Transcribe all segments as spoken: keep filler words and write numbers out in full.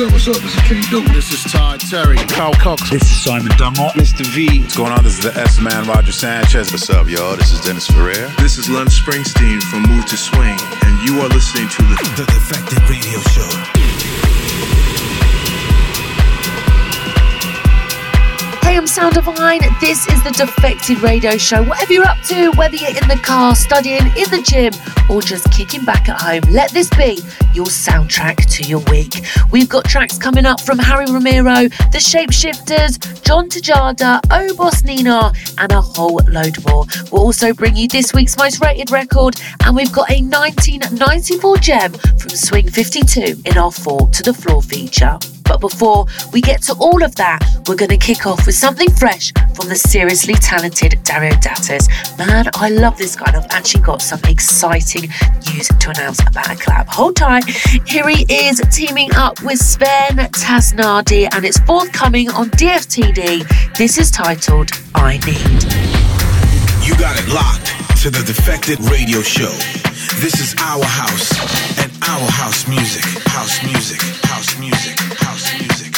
What's up, what's up, this is K Duke. This is Todd Terry. Carl Cox. This is Simon Dumont. Mister V. What's going on? This is the S-Man, Roger Sanchez. What's up, y'all? This is Dennis Ferrer. This is Len Springsteen from Move to Swing, and you are listening to The, the Defected Radio Show. Hey, I'm Sound of Line. This is The Defected Radio Show. Whatever you're up to, whether you're in the car, studying, in the gym, or just kicking back at home, let this be your soundtrack to your week. We've got tracks coming up from Harry Romero, The Shapeshifters, John Tejada, O Boss Nina, and a whole load more. We'll also bring you this week's most rated record, and we've got a nineteen ninety-four gem from Swing fifty-two in our Fall to the Floor feature. But before we get to all of that, we're going to kick off with something fresh from the seriously talented Dario D'Attis. Man, I love this guy, and I've actually got some exciting news to announce about a collab. Hold tight. Here he is, teaming up with Sven Tasnardi, and it's forthcoming on D F T D. This is titled I Need. You got it locked to the Defected Radio Show. This is our house and our house music, house music, house music, house music, house music.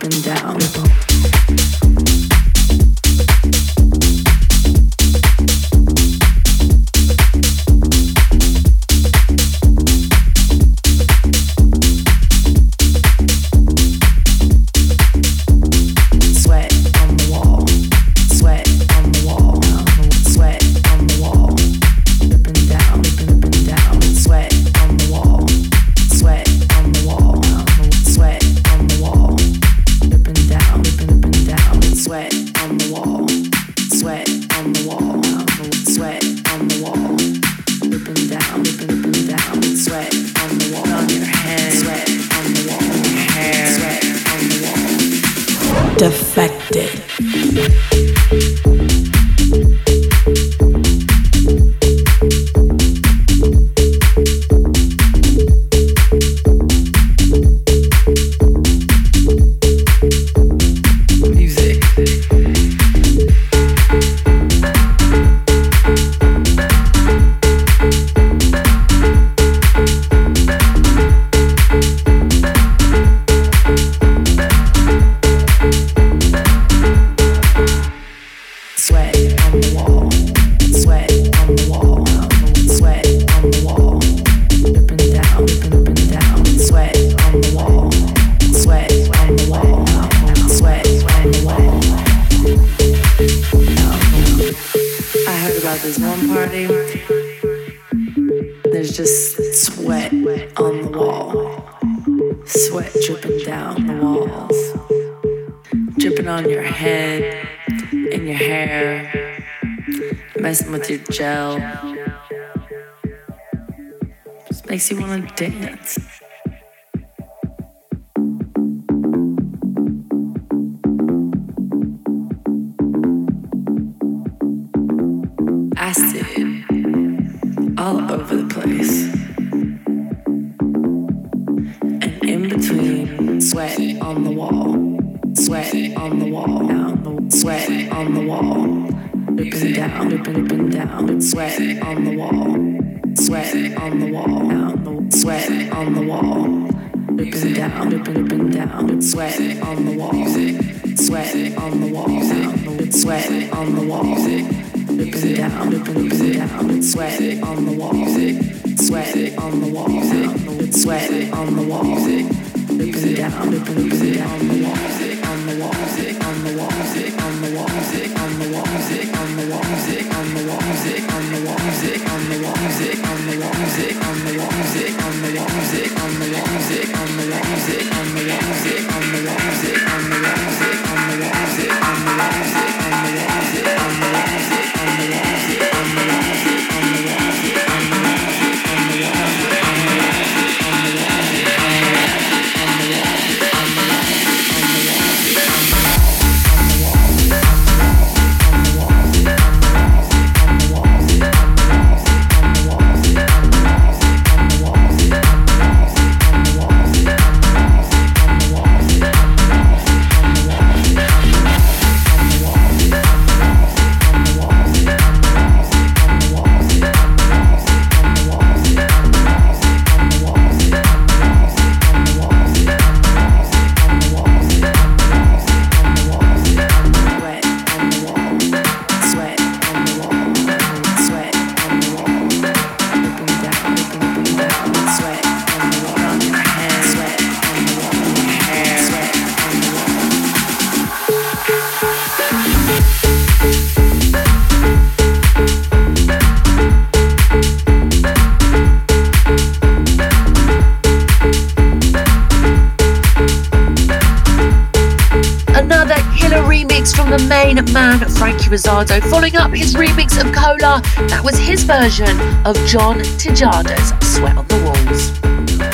them down. You want to dance. Acid all over the place. And in between, sweat on the wall, sweat on the wall, down, sweat on the wall, ripping down, ripping, ripping down, sweat on the wall, sweat on the wall, down. Sweat on the wall, ripping down, ripping, ripping down. Sweat on the wall, sweat on the wall, sweat on the wall, ripping down, ripping, ripping down. Sweat on the wall, sweat on the wall, sweat on the wall, ripping down, ripping, ripping down. The wall, on the wall, on the wall, on the wall, on the wall, on the wall. Rizzardo, following up his remix of Cola, that was his version of John Tejada's Sweat on the Walls.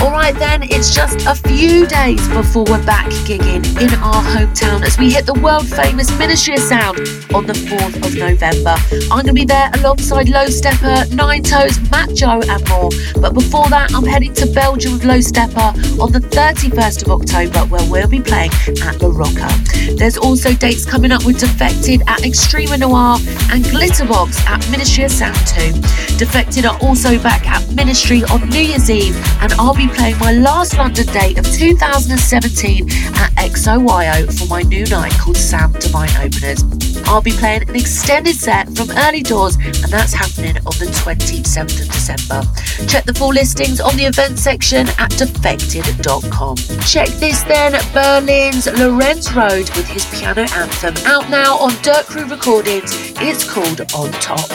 Alright then, it's just a few days before we're back gigging in our hometown as we hit the world famous Ministry of Sound on the fourth of November. I'm going to be there alongside Low Stepper, Nine Toes, Macho and more. But before that, I'm heading to Belgium with Low Stepper on the thirty-first of October, where we'll be playing at La Roca. There's also dates coming up with Defected at Extreme Noir and Glitterbox at Ministry of Sound two. Defected are also back at Ministry on New Year's Eve, and I'll be playing my last London date of two thousand seventeen at X O Y O for my new night called Sam Divine Openers. I'll be playing an extended set from Early Doors, and that's happening on the twenty-seventh of December. Check the full listings on the event section at defected dot com. Check this then, Berlin's Lorenz Road with his piano anthem, out now on Dirt Crew Recordings. It's called On Top.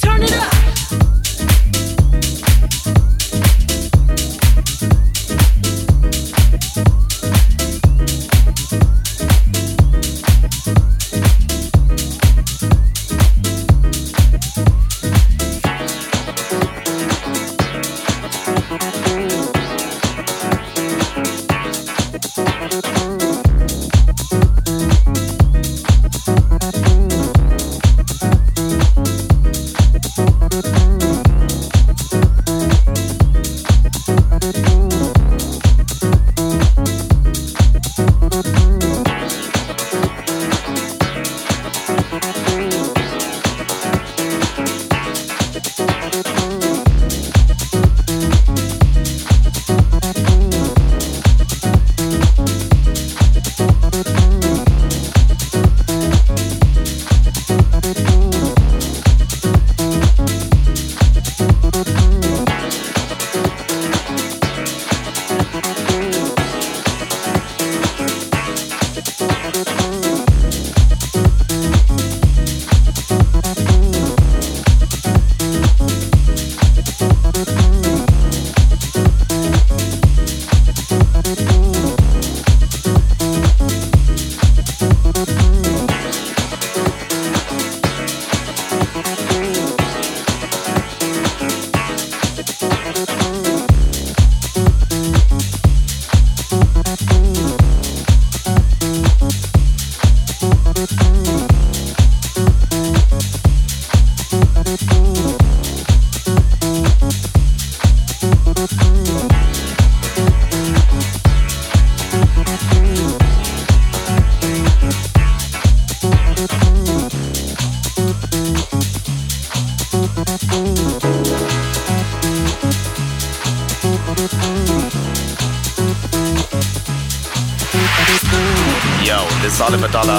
Turn it up!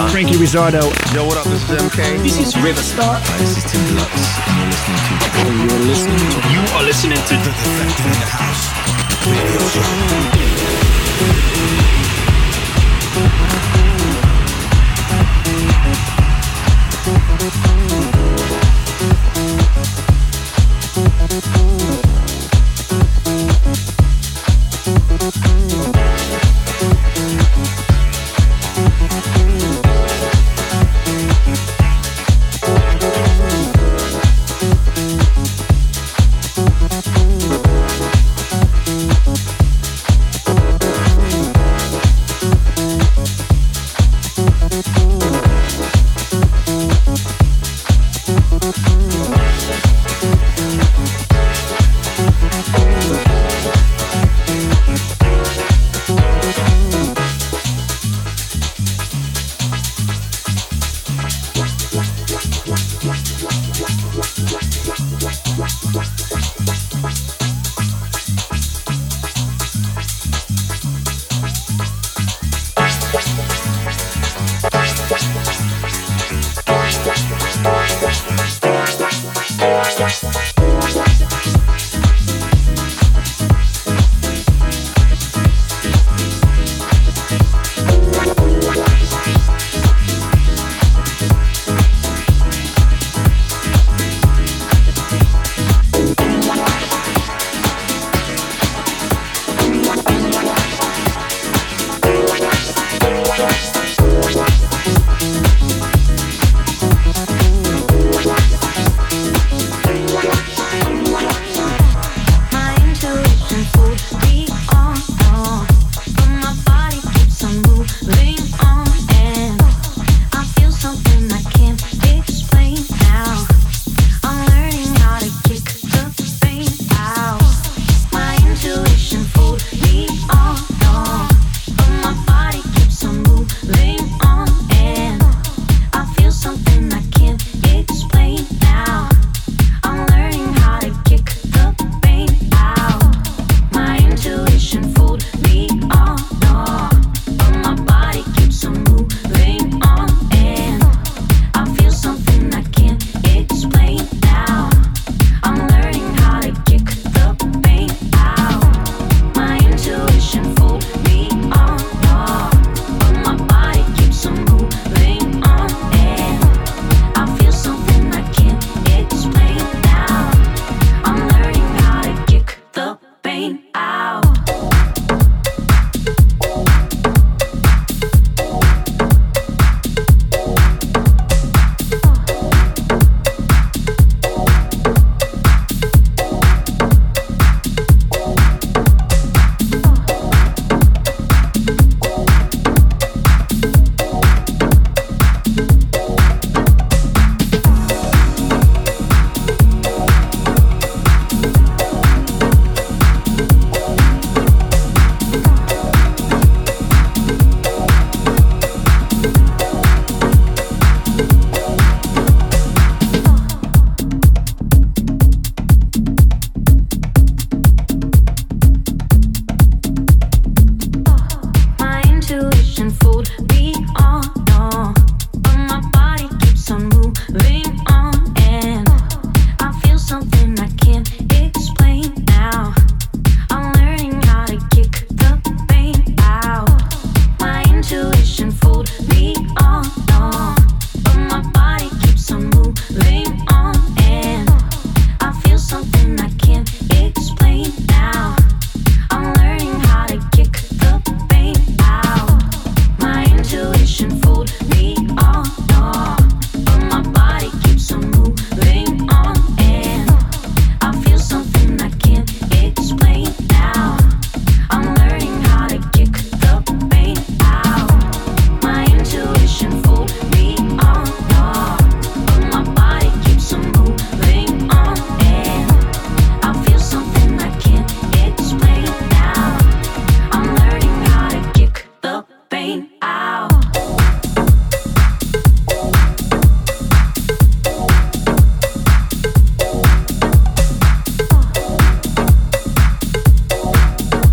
Frankie Rizzardo. Yo, what up? This is M K. This is Riverstar. Hi, this is Tim Deluxe. And you're listening to... Oh, you're listening to... You are listening to... The Defected in the House. Radio Show. Yeah.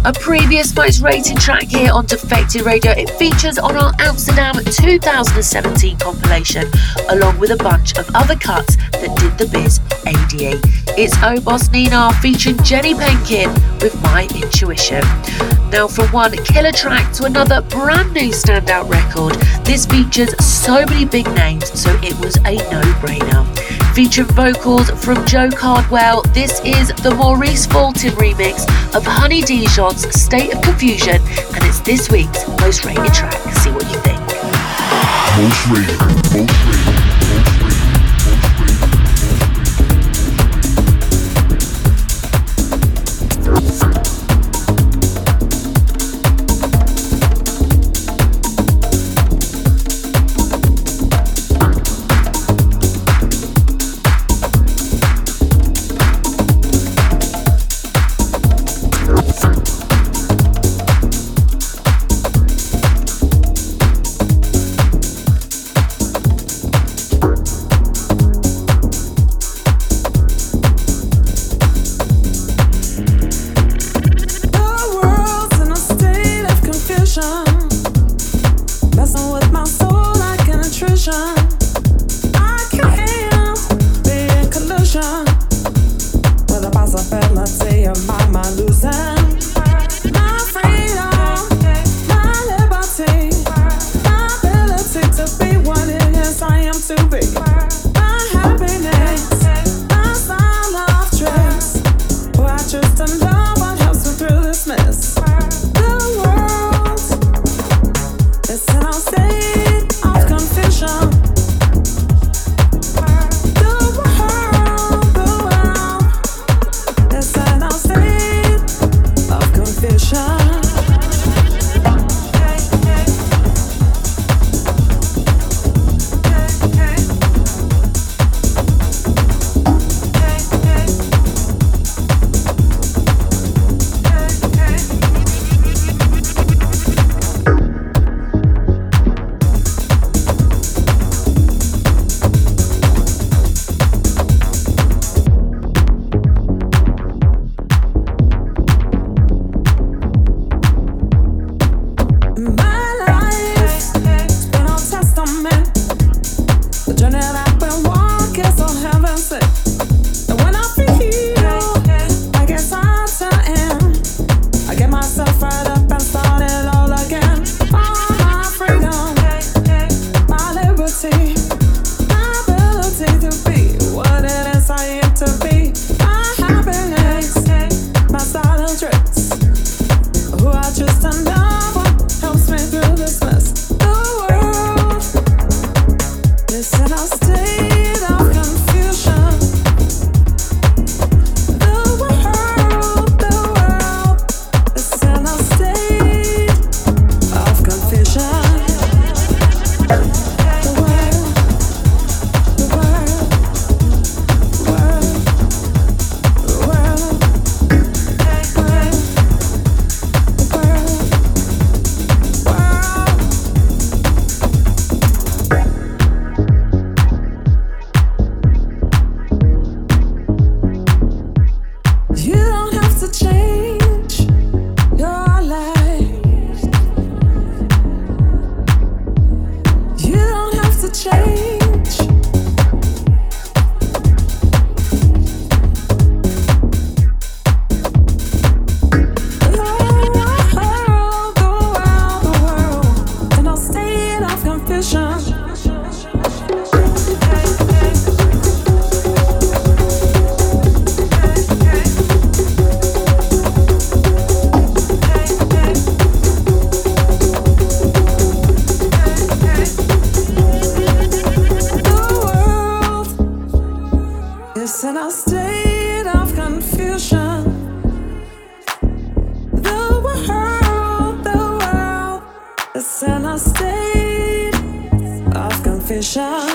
a previous most rated track here on Defected Radio. It features on our Amsterdam two thousand seventeen compilation, along with a bunch of other cuts that did the biz A D A. It's O Boss Nina featuring Jenny Penkin with My Intuition. Now, from one killer track to another brand new standout record, this features so many big names, so it was a no-brainer. Featuring vocals from Joe Cardwell, this is the Maurice Fulton remix of Honey Dijon's State of Confusion, and it's this week's most rated track. See what you think. Most rated, most rated.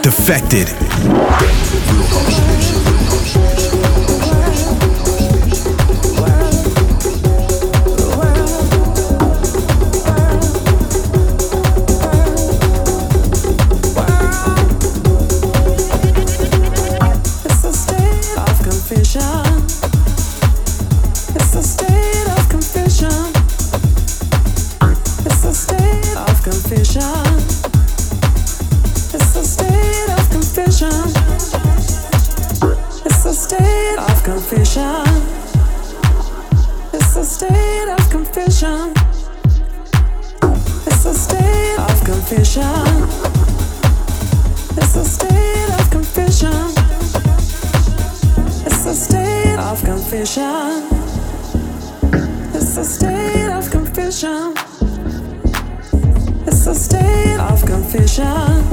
Defected. It's a state of confusion. It's a state of confusion. condition. It's a state of confusion. It's a state of confusion. It's a state of confusion. It's a state of confusion. It's a state of confusion. It's a state of confusion.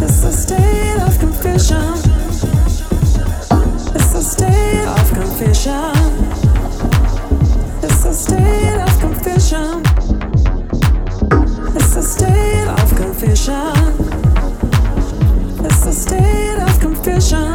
It's a state of confusion. It's a state of confusion. It's a state of confusion. It's a state of confusion. It's a state of confusion.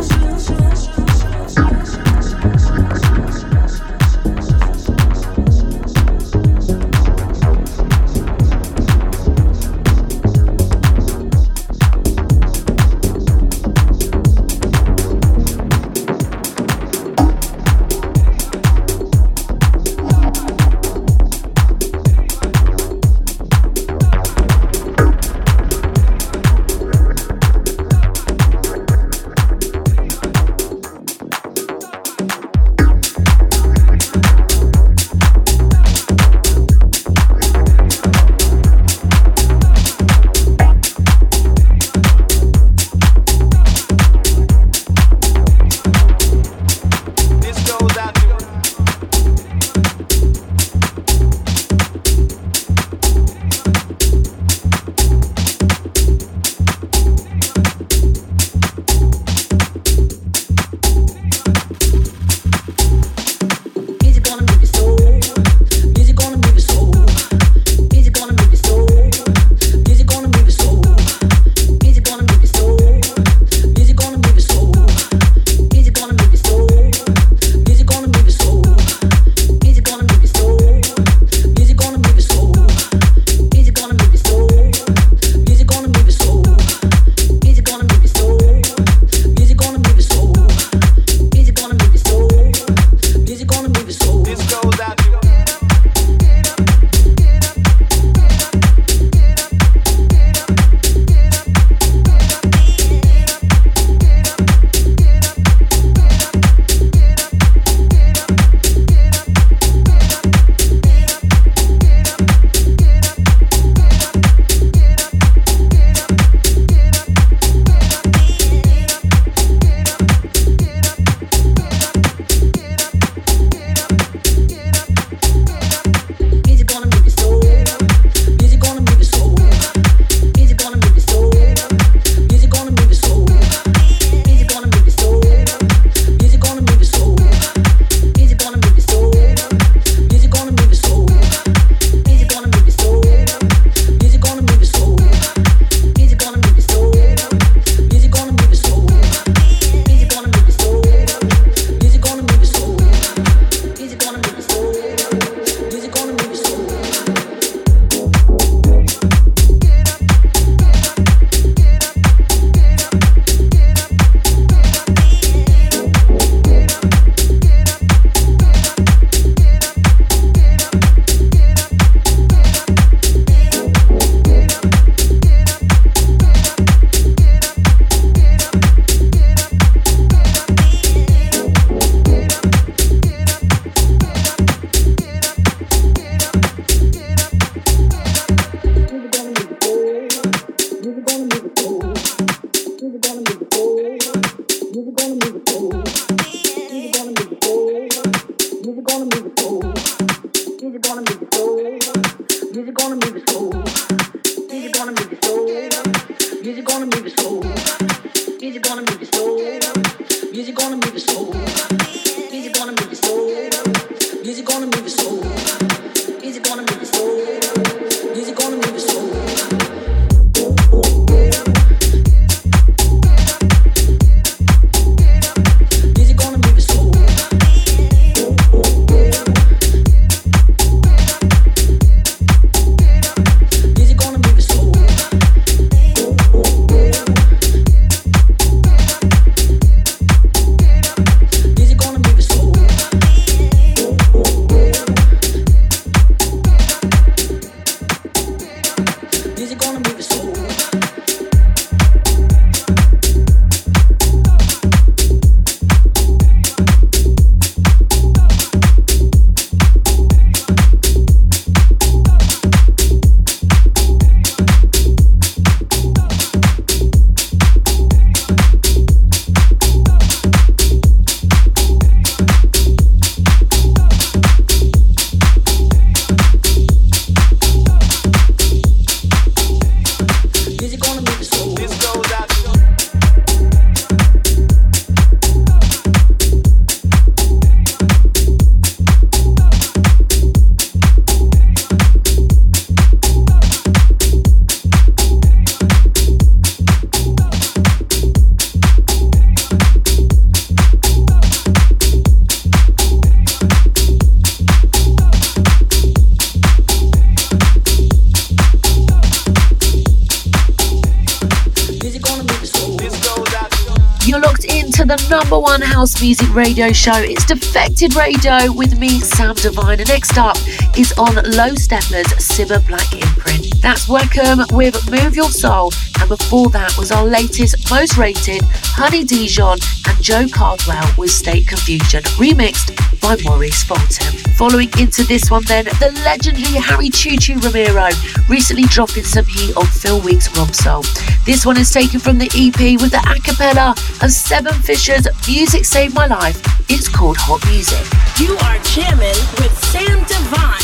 the number one house music radio show. It's Defected Radio with me, Sam Divine, and next up is on Low Stepper's Cyber Black imprint. That's Weckham with Move Your Soul, and before that was our latest, most rated, Honey Dijon and Joe Cardwell with State Confusion, remixed by Maurice Fulton. Following into this one then, the legendary Harry Choo Choo Romero, recently dropping some heat on Phil Week's Rob Soul. This one is taken from the E P with the acapella of Seven Fisher's Music Saved My Life. It's called Hot Music. You are jamming with Sam Divine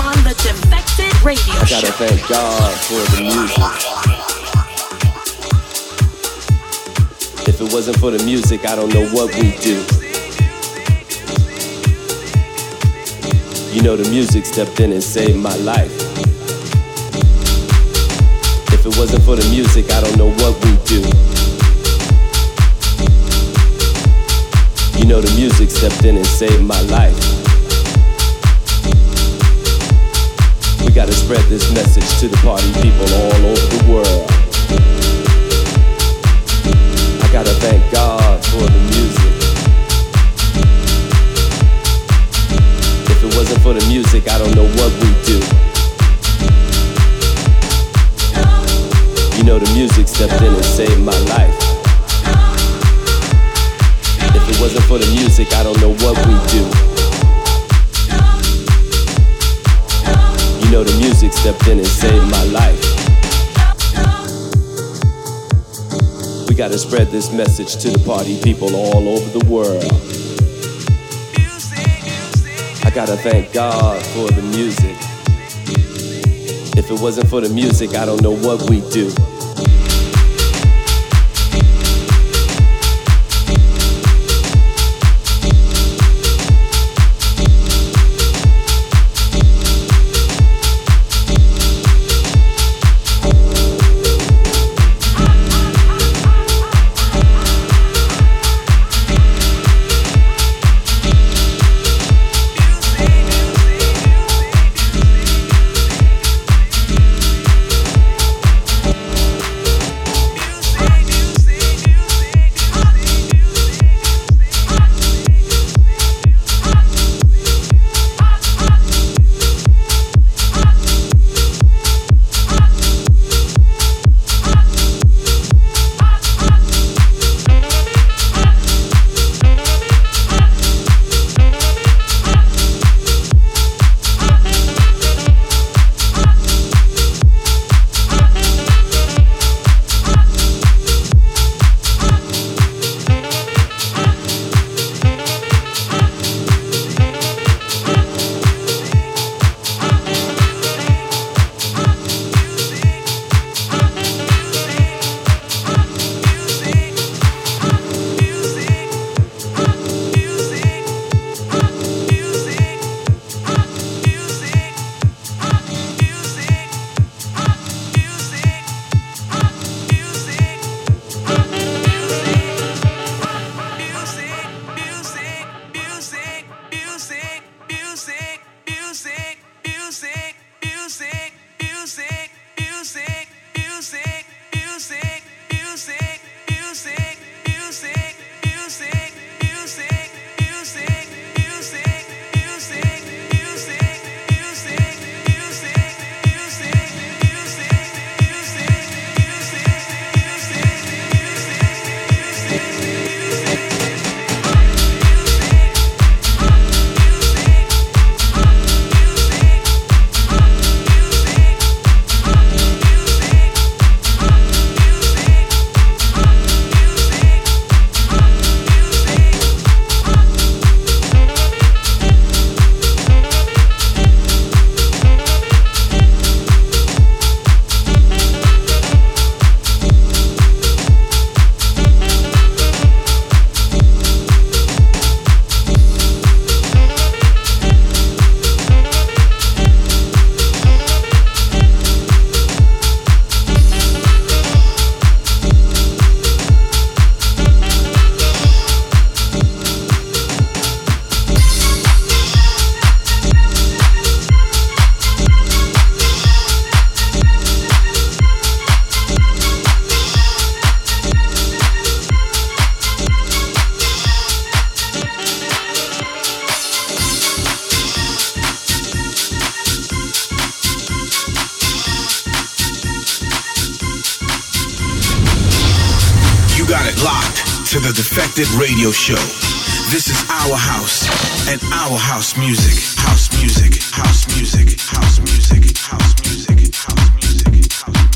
on the Defected Radio Show. I gotta thank God for the music. If it wasn't for the music, I don't know what we'd do. You know, the music stepped in and saved my life. If it wasn't for the music, I don't know what we'd do. You know, the music stepped in and saved my life. We gotta spread this message to the party people all over the world. I gotta thank God for the music. If it wasn't for the music, I don't know what we'd do. You know, the music stepped in and saved my life. If it wasn't for the music, I don't know what we'd do. You know, the music stepped in and saved my life. We gotta spread this message to the party people all over the world. I gotta thank God for the music. If it wasn't for the music, I don't know what we'd do. got it locked to the Defected Radio Show. This is our house and our house music. House music, house music, house music, house music, house music, house music, house music.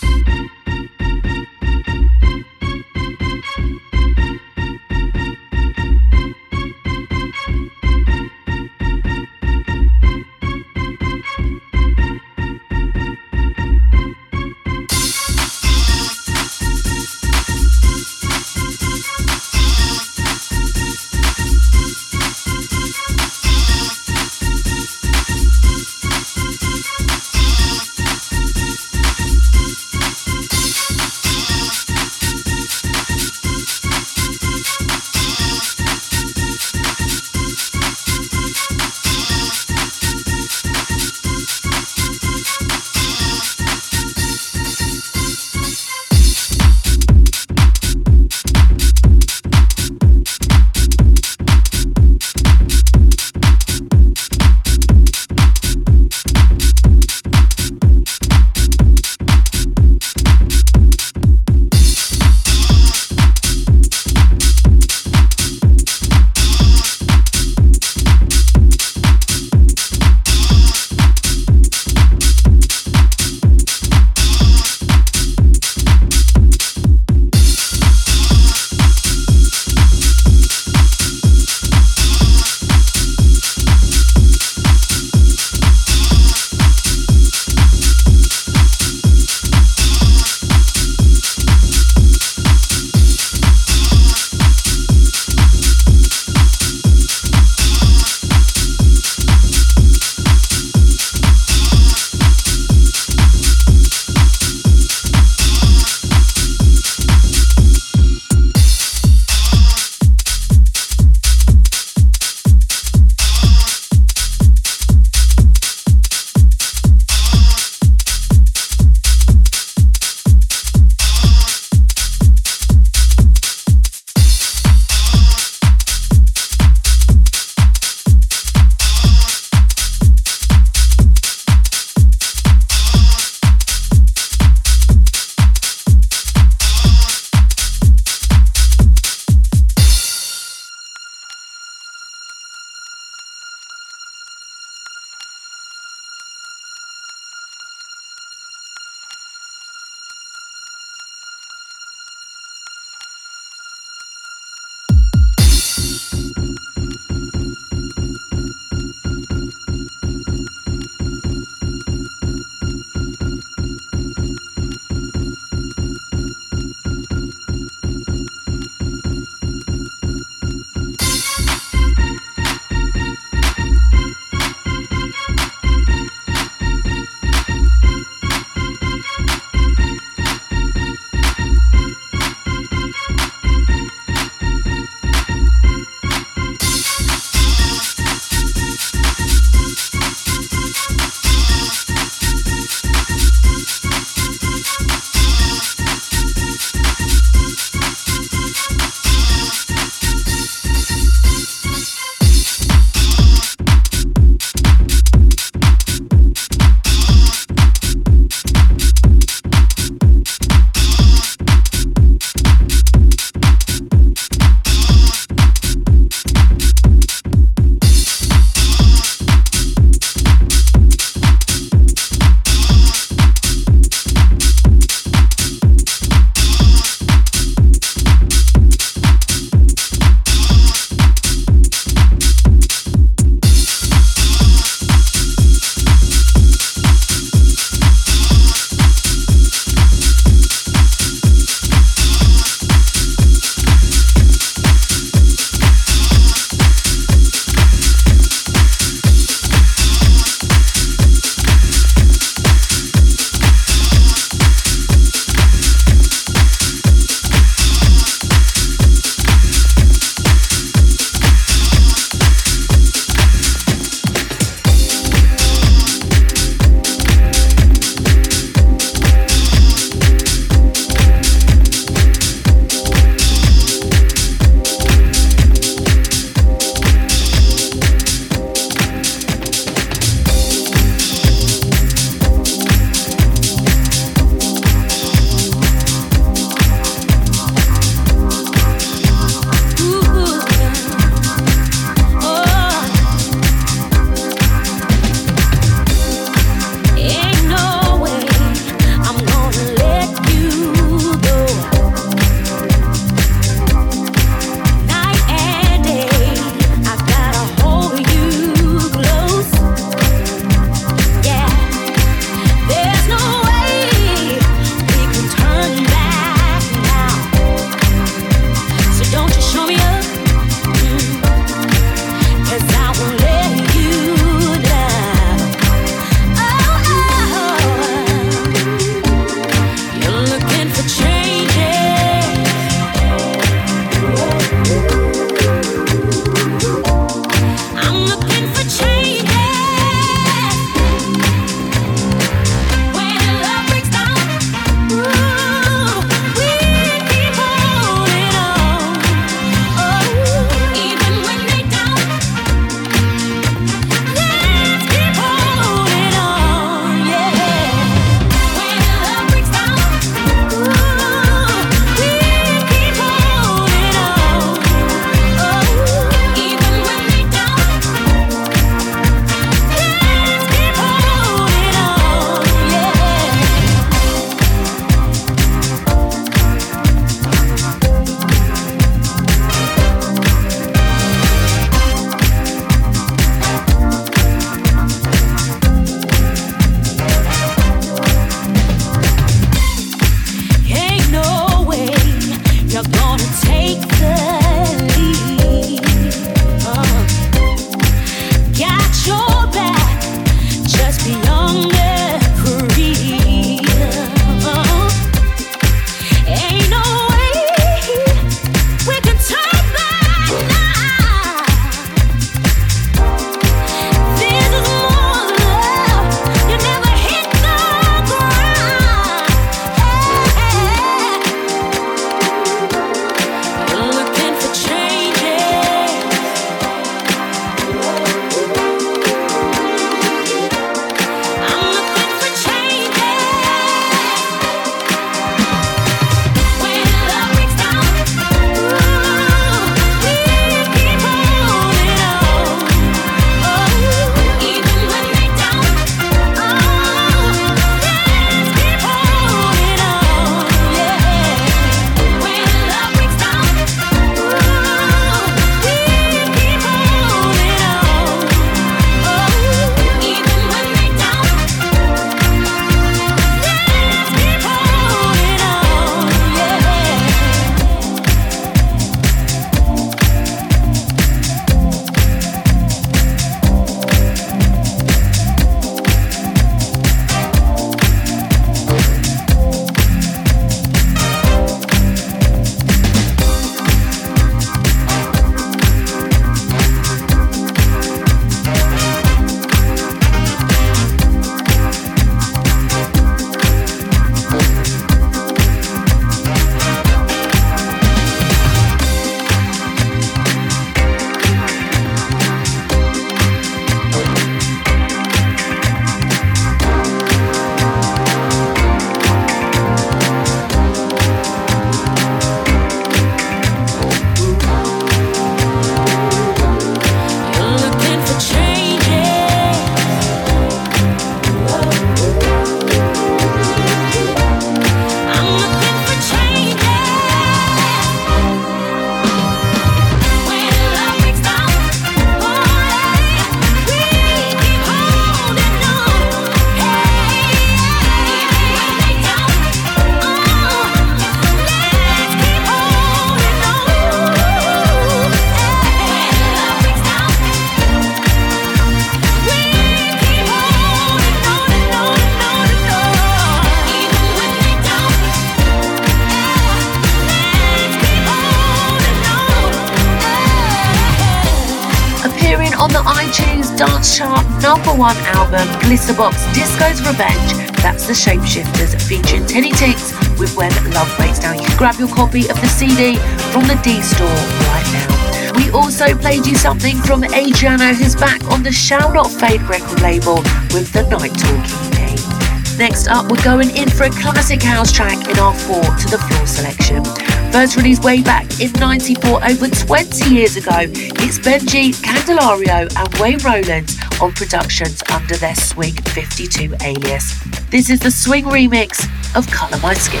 on the iTunes Dance Chart number one album, Glitterbox Disco's Revenge. That's The Shapeshifters featuring Teddy Ticks with When Love Breaks Down. You can grab your copy of the C D from the D Store right now. We also played you something from Adriano, who's back on the Shall Not Fade record label with the Night Talk E P. Next up, we're going in for a classic house track in our four to the floor selection. First released way back in ninety-four, over twenty years ago, it's Benji, Candelario and Wayne Rowlands on productions under their Swing fifty-two alias. This is the Swing remix of Colour My Skin.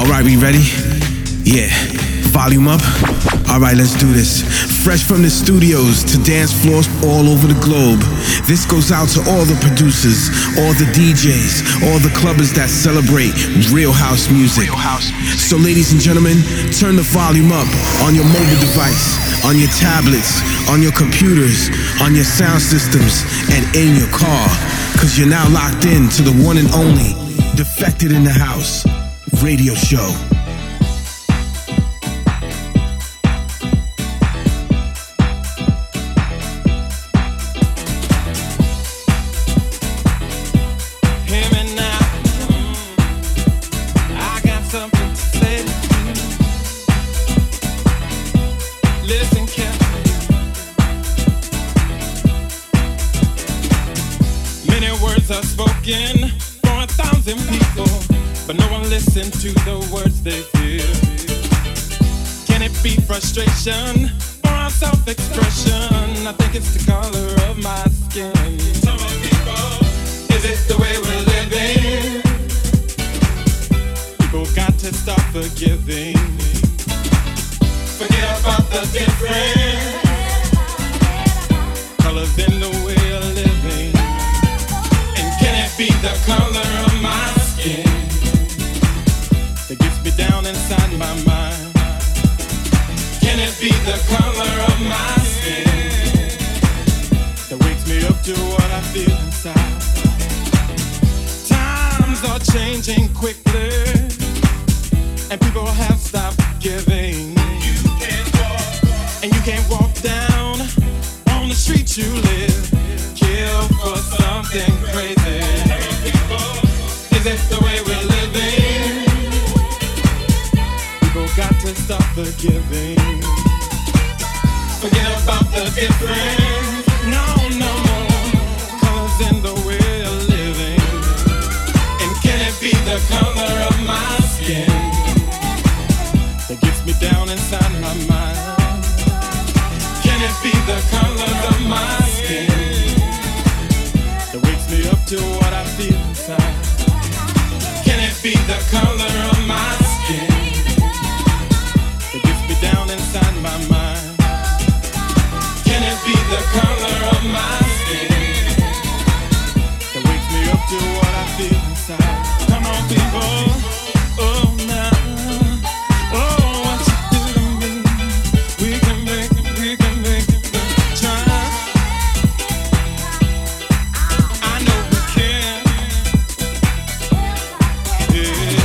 Alright, we ready? Yeah. Volume up? Alright, let's do this. Fresh from the studios to dance floors all over the globe. This goes out to all the producers, all the D Js, all the clubbers that celebrate real house music. Real house music. So ladies and gentlemen, turn the volume up on your mobile device, on your tablets, on your computers, on your sound systems, and in your car. Cause you're now locked in to the one and only Defected in the House radio show. To the words they hear, can it be frustration or our self-expression? I think it's the color of my skin. Some people, is it the way we're living? People got to stop forgiving. Forget about the difference. Colors in the way of living. And can it be the color of my skin? That gets me down inside my mind. Can it be the color of my skin that wakes me up to what I feel inside? Times are changing quickly, and people have stopped giving. You can't walk, and you can't walk down on the street you live. Kill for something crazy. Is it the way we're living? Got to stop forgiving. Forget about the difference. No, no, no. Colors in the way of living. And can it be the color of my skin that gets me down inside my mind? Can it be the color of my skin that wakes me up to what I feel inside? Can it be the color of my skin? It gets me down inside my mind. Can it be the color of my skin that wakes me up to what I feel inside? Come on, people. Oh, now. Oh, what you do to me. We can make it, we can make it. Try. I know we can. Yeah.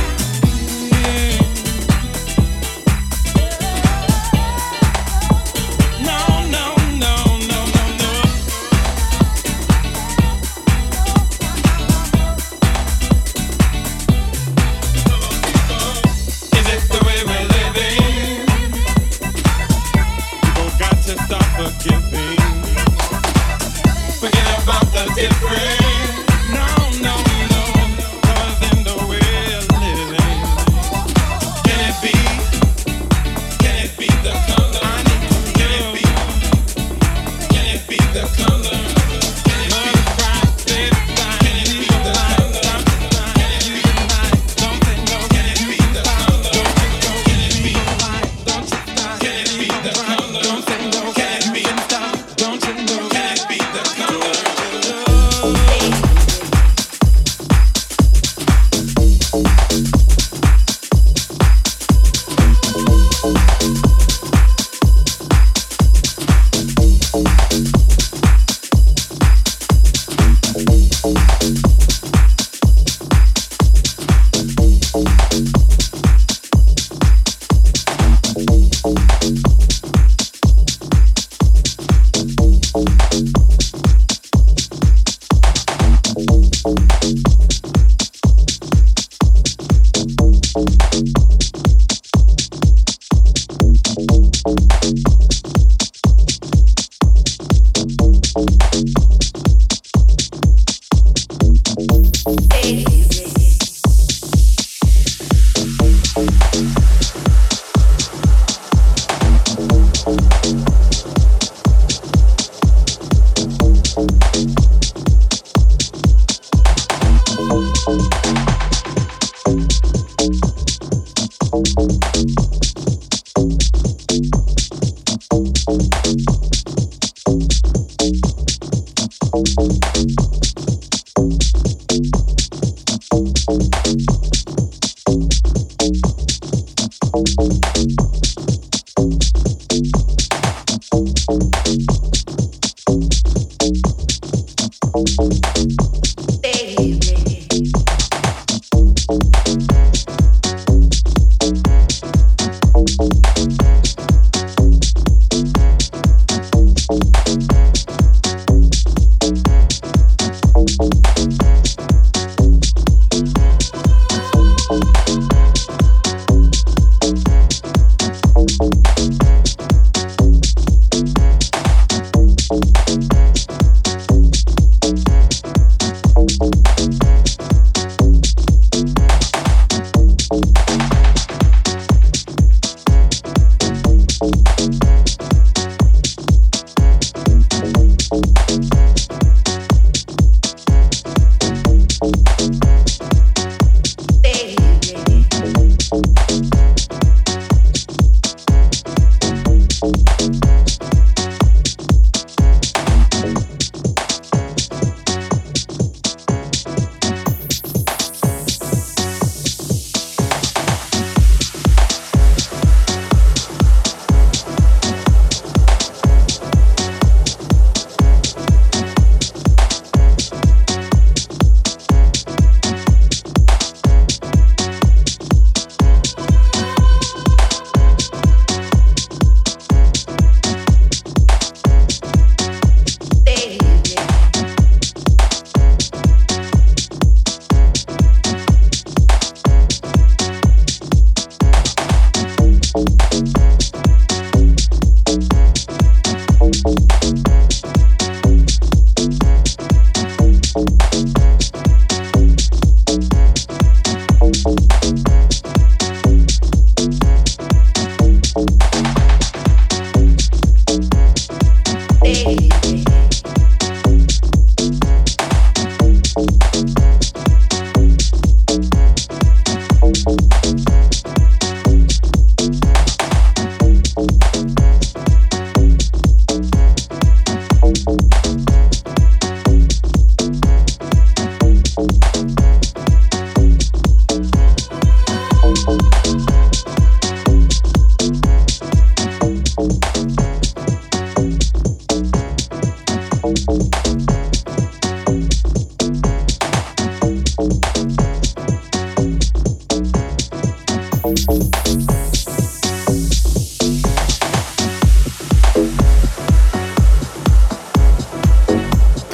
Don't you know? Can it be the color?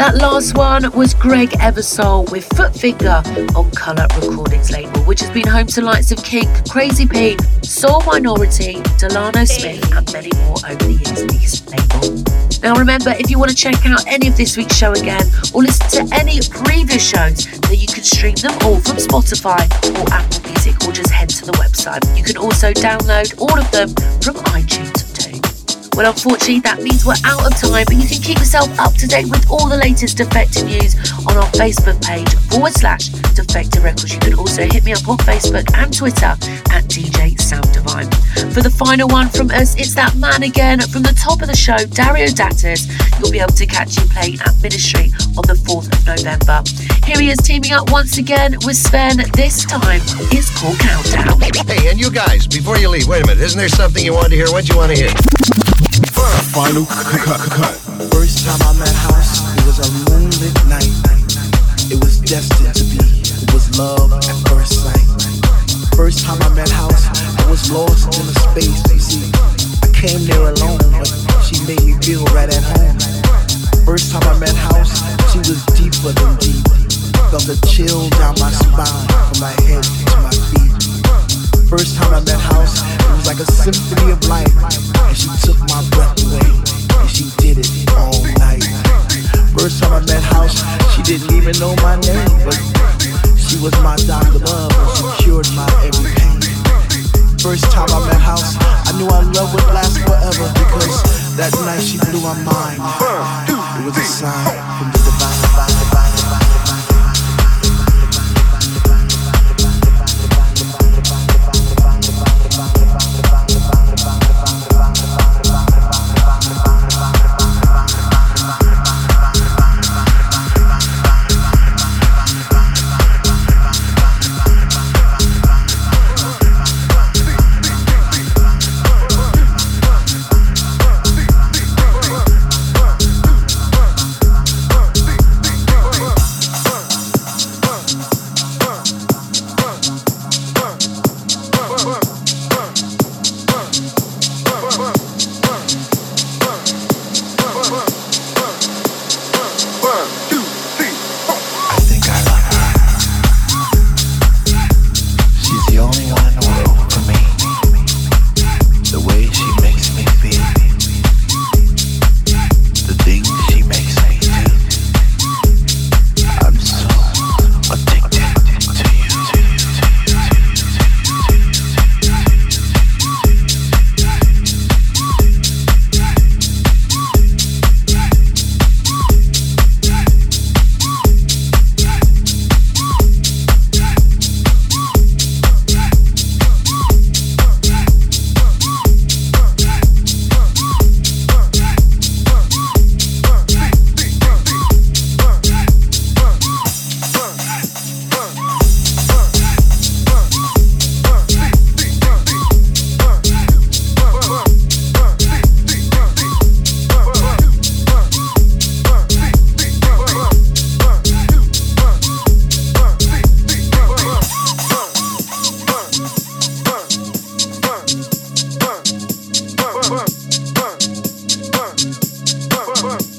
That last one was Greg Eversole with Footfinger on Colour Recordings label, which has been home to lights of Kink, Crazy P, Soul Minority, Delano Smith and many more over the years on this label. Now remember, if you want to check out any of this week's show again or listen to any previous shows, then you can stream them all from Spotify or Apple Music, or just head to the website. You can also download all of them from iTunes too. Well, unfortunately, that means we're out of time, but you can keep yourself up to date with all the latest Defected news on our Facebook page, forward slash Defected Records. You can also hit me up on Facebook and Twitter at D J Sam Divine. For the final one from us, it's that man again from the top of the show, Dario D'Attis. You'll be able to catch him playing at Ministry on the fourth of November. Here he is teaming up once again with Sven. This time is called Countdown. Hey, and you guys, before you leave, wait a minute, isn't there something you want to hear? What do you want to hear? Final cut. First time I met House, it was a moonlit night. It was destined to be. It was love at first sight. First time I met House, I was lost in a space. You see, I came there alone, but she made me feel right at home. First time I met House, she was deeper than deep. Felt a chill down my spine, from my head to my feet. First time I met House, it was like a symphony of light, and she took my breath away, and she did it all night. First time I met House, she didn't even know my name, but she was my doctor love, and she cured my every pain. First time I met House, I knew our love would last forever, because that night she blew my mind. It was a sign from the divine, divine, divine, divine. Burn.